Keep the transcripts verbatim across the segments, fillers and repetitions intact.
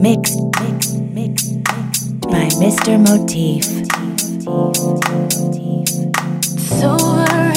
Mixed mix, mix, mix, by Mister Motif. It's over and done. It's over and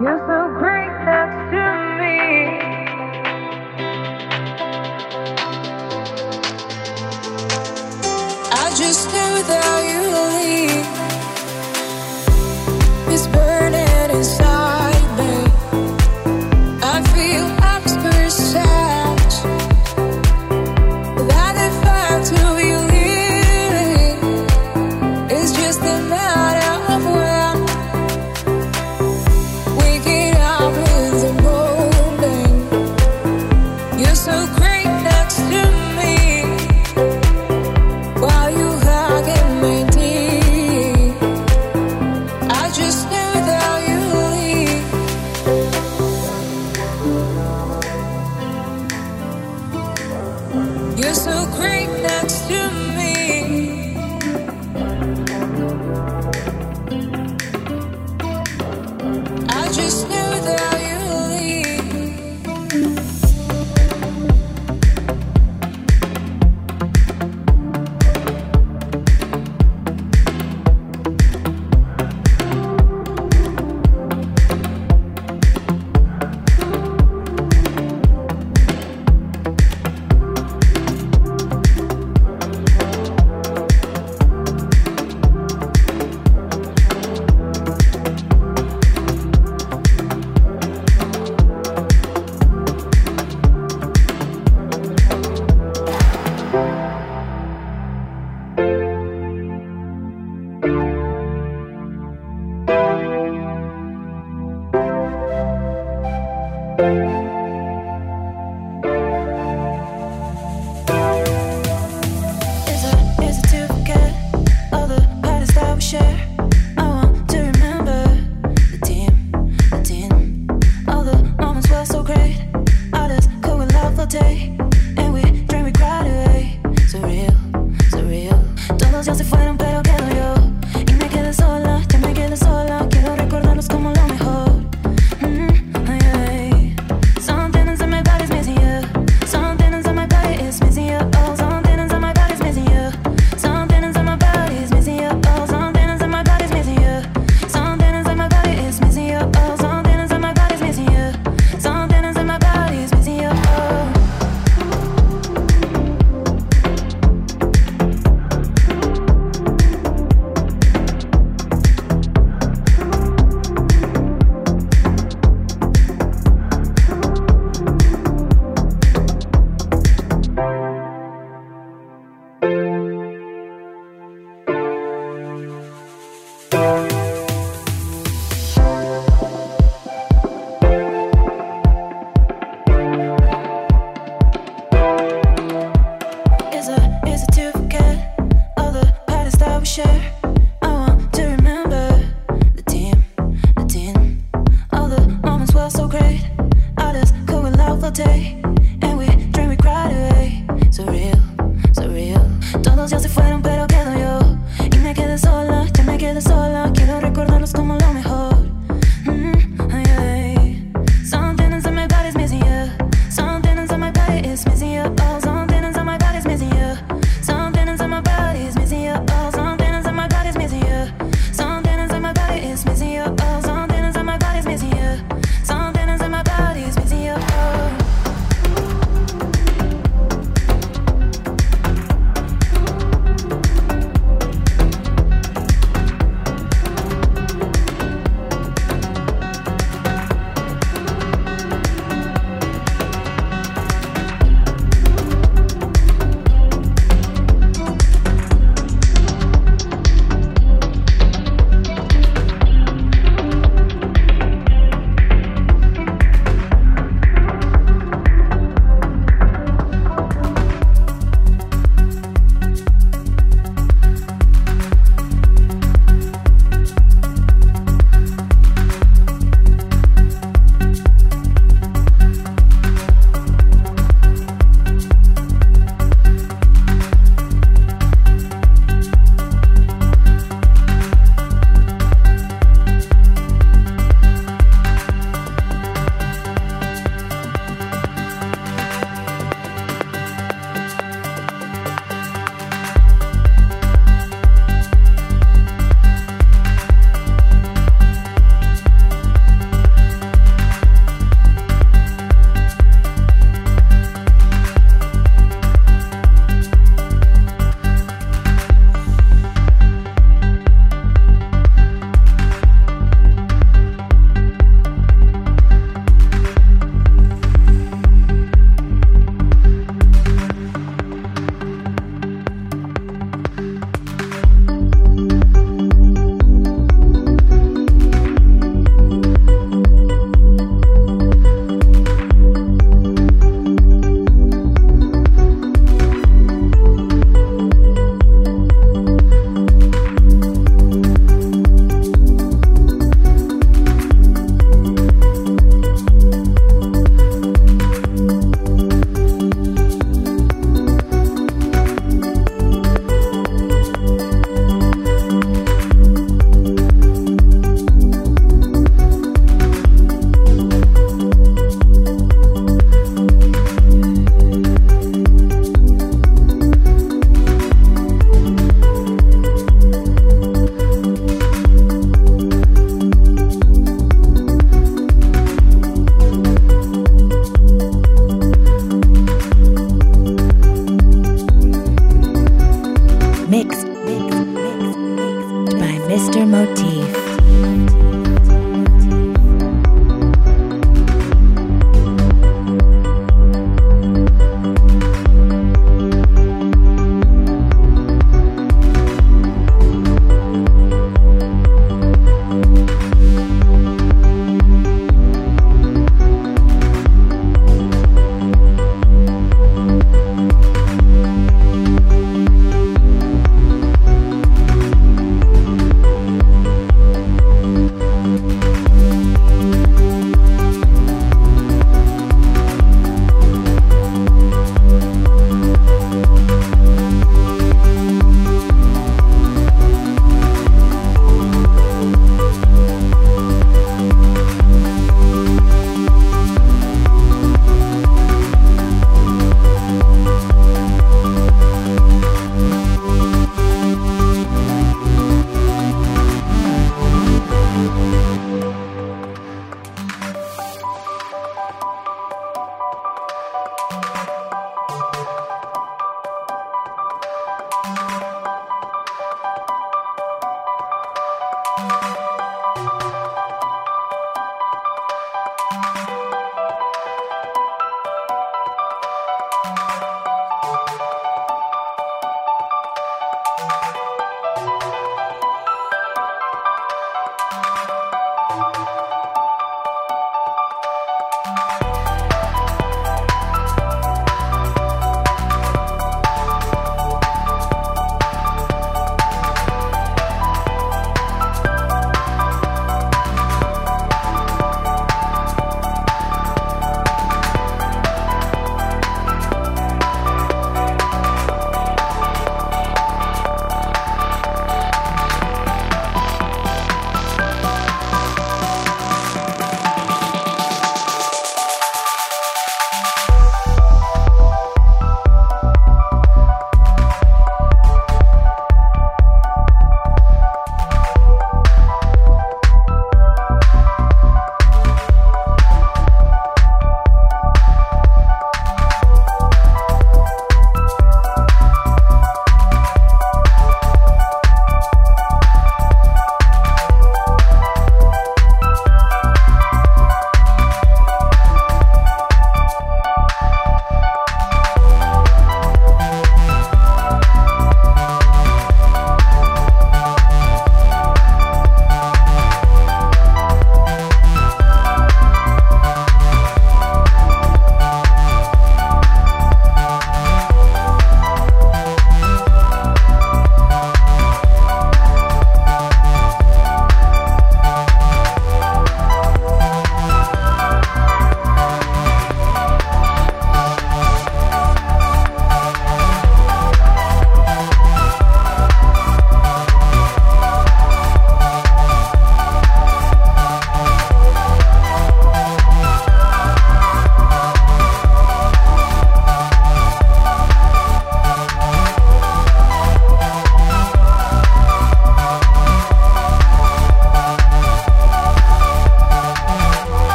You're so great next to me. I just knew without you to leave. It's burning inside me. I feel Oxford touch. That if I to be leaving, it's just a matter of when.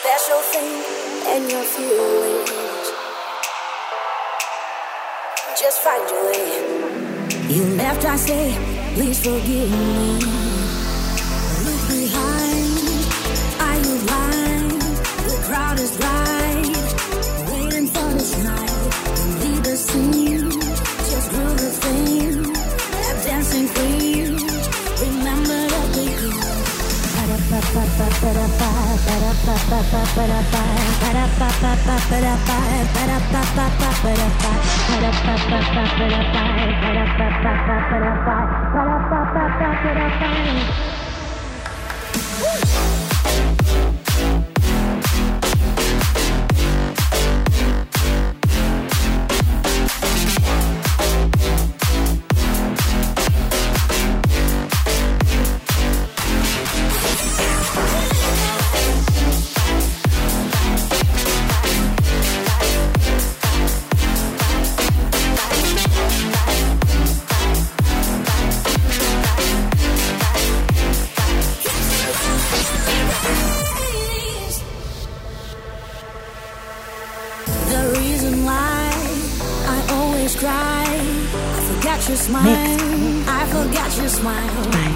special thing and you're feeling it. Just find your way. You left, I say, please forgive me. Look behind, are you blind? The crowd is bright, waiting for this night. Don't leave the scene, just groove the thing. That dancing queen, remember that we grew. Ba ba ba ba ba ba ba ba ba ba ba ba ba ba ba ba ba ba ba ba ba ba ba ba ba ba.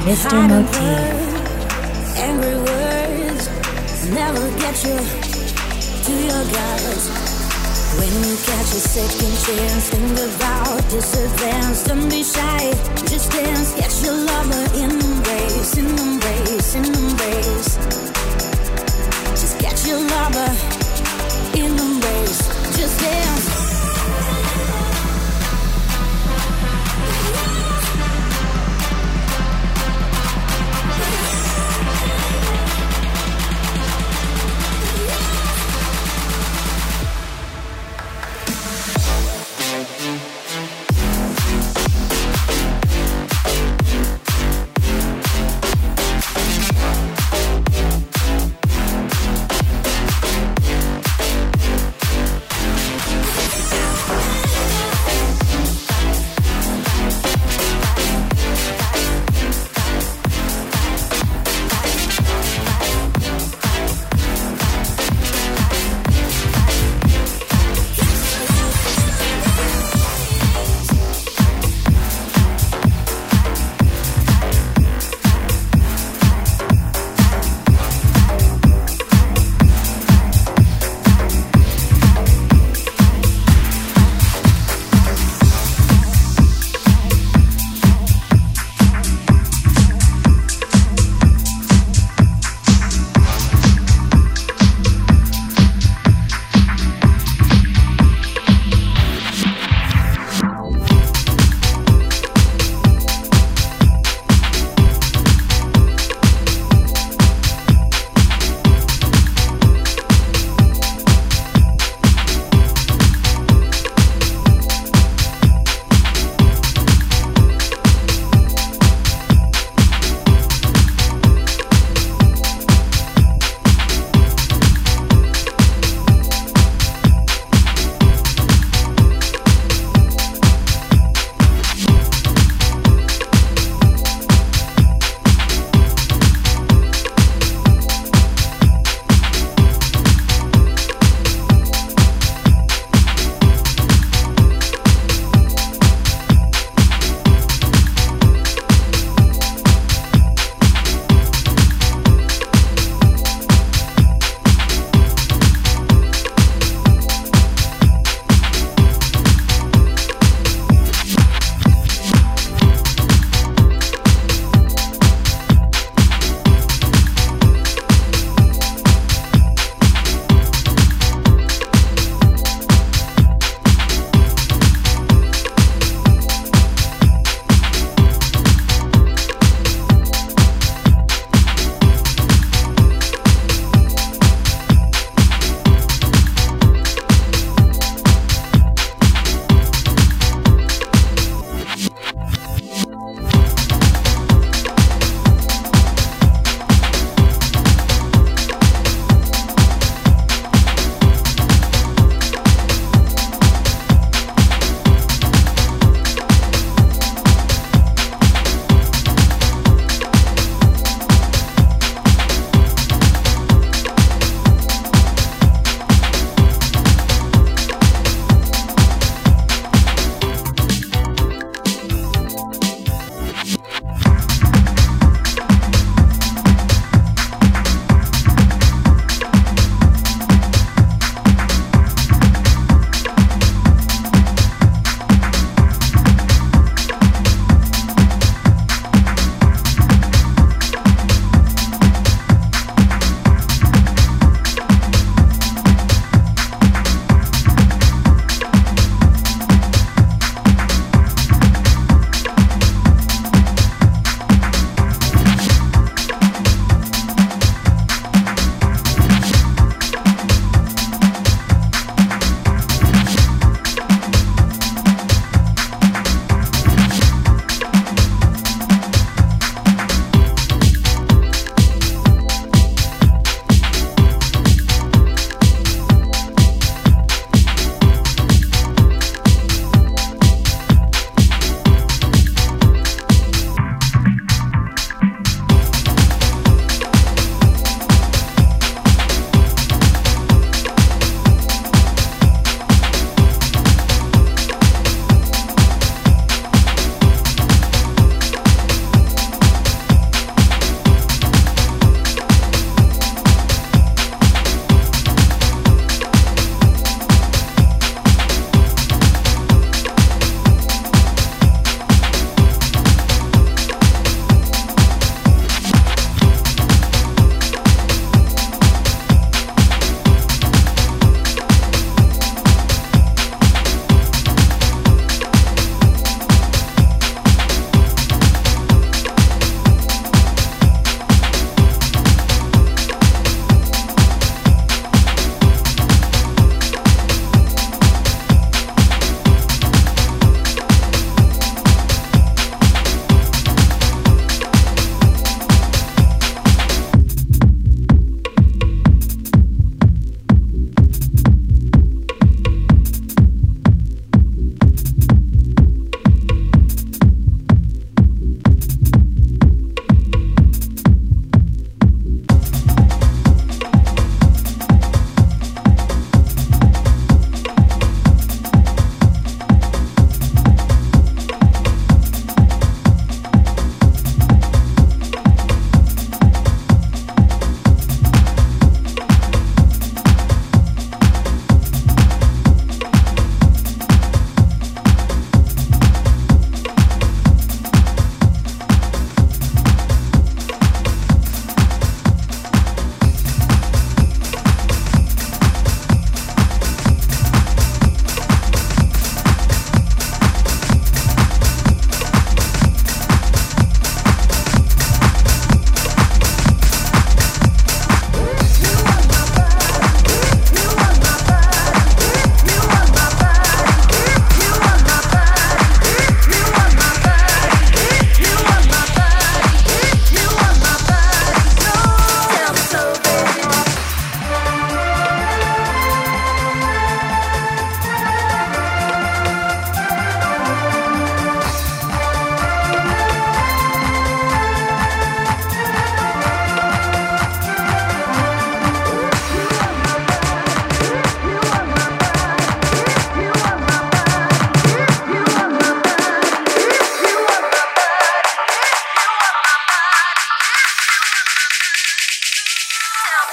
Mister Motif. Angry words never get you to your guys. When you catch a second chance, think about disadvance. Don't be shy, just dance. Get your lover in embrace, in embrace, in embrace. Just get your lover in embrace, just dance.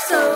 So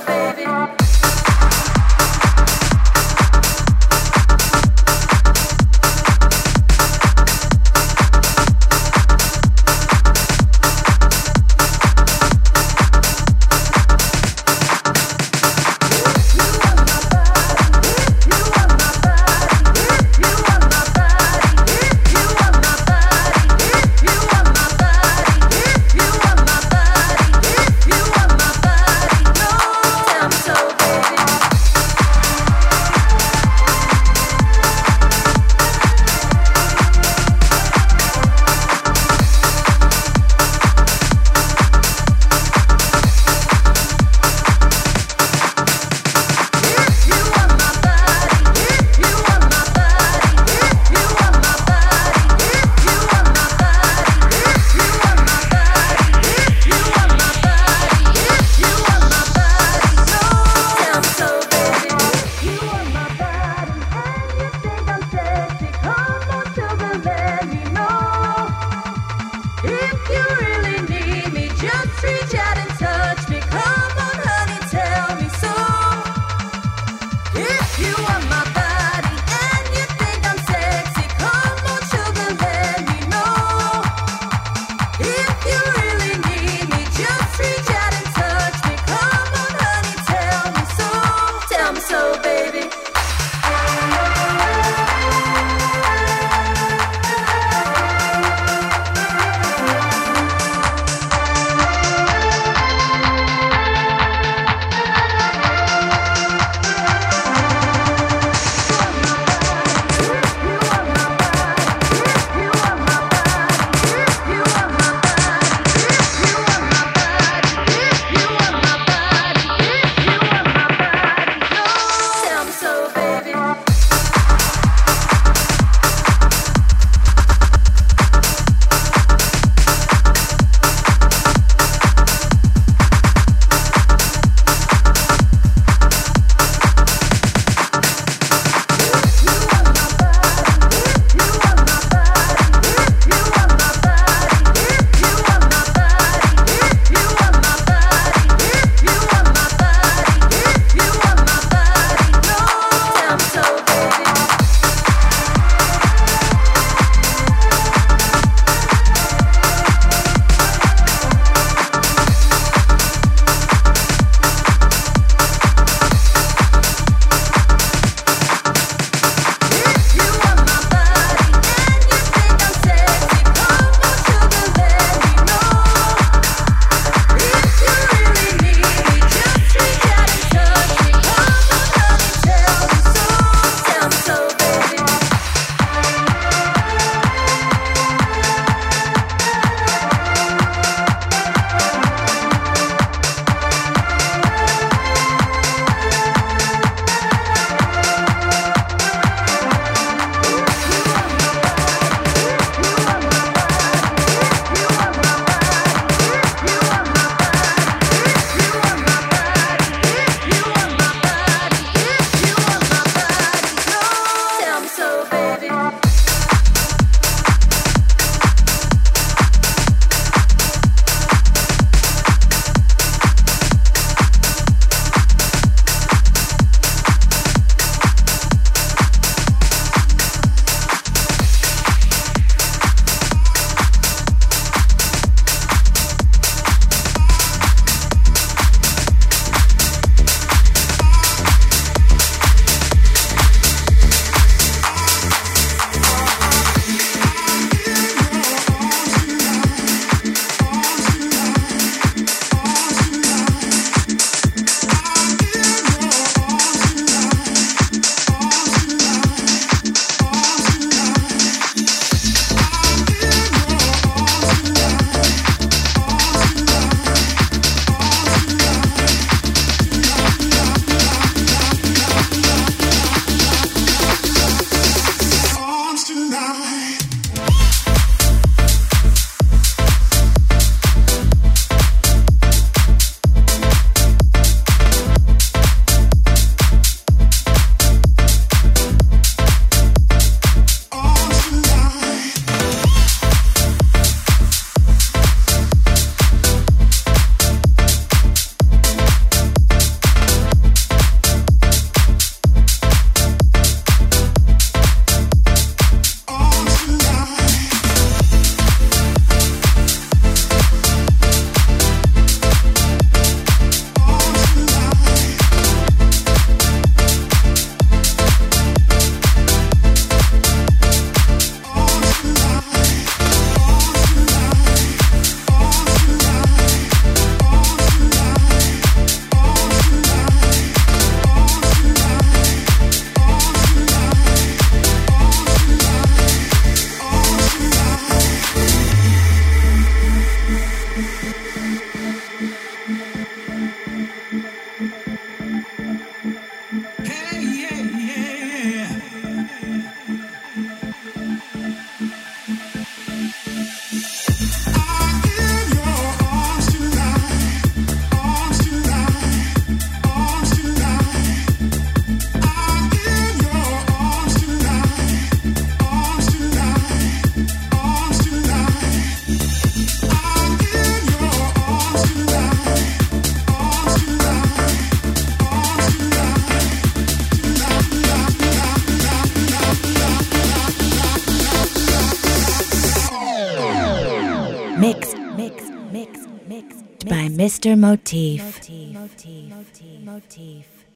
Mixed, mixed, mixed, mixed, mixed by Mister Motif. Motif. Motif. Motif.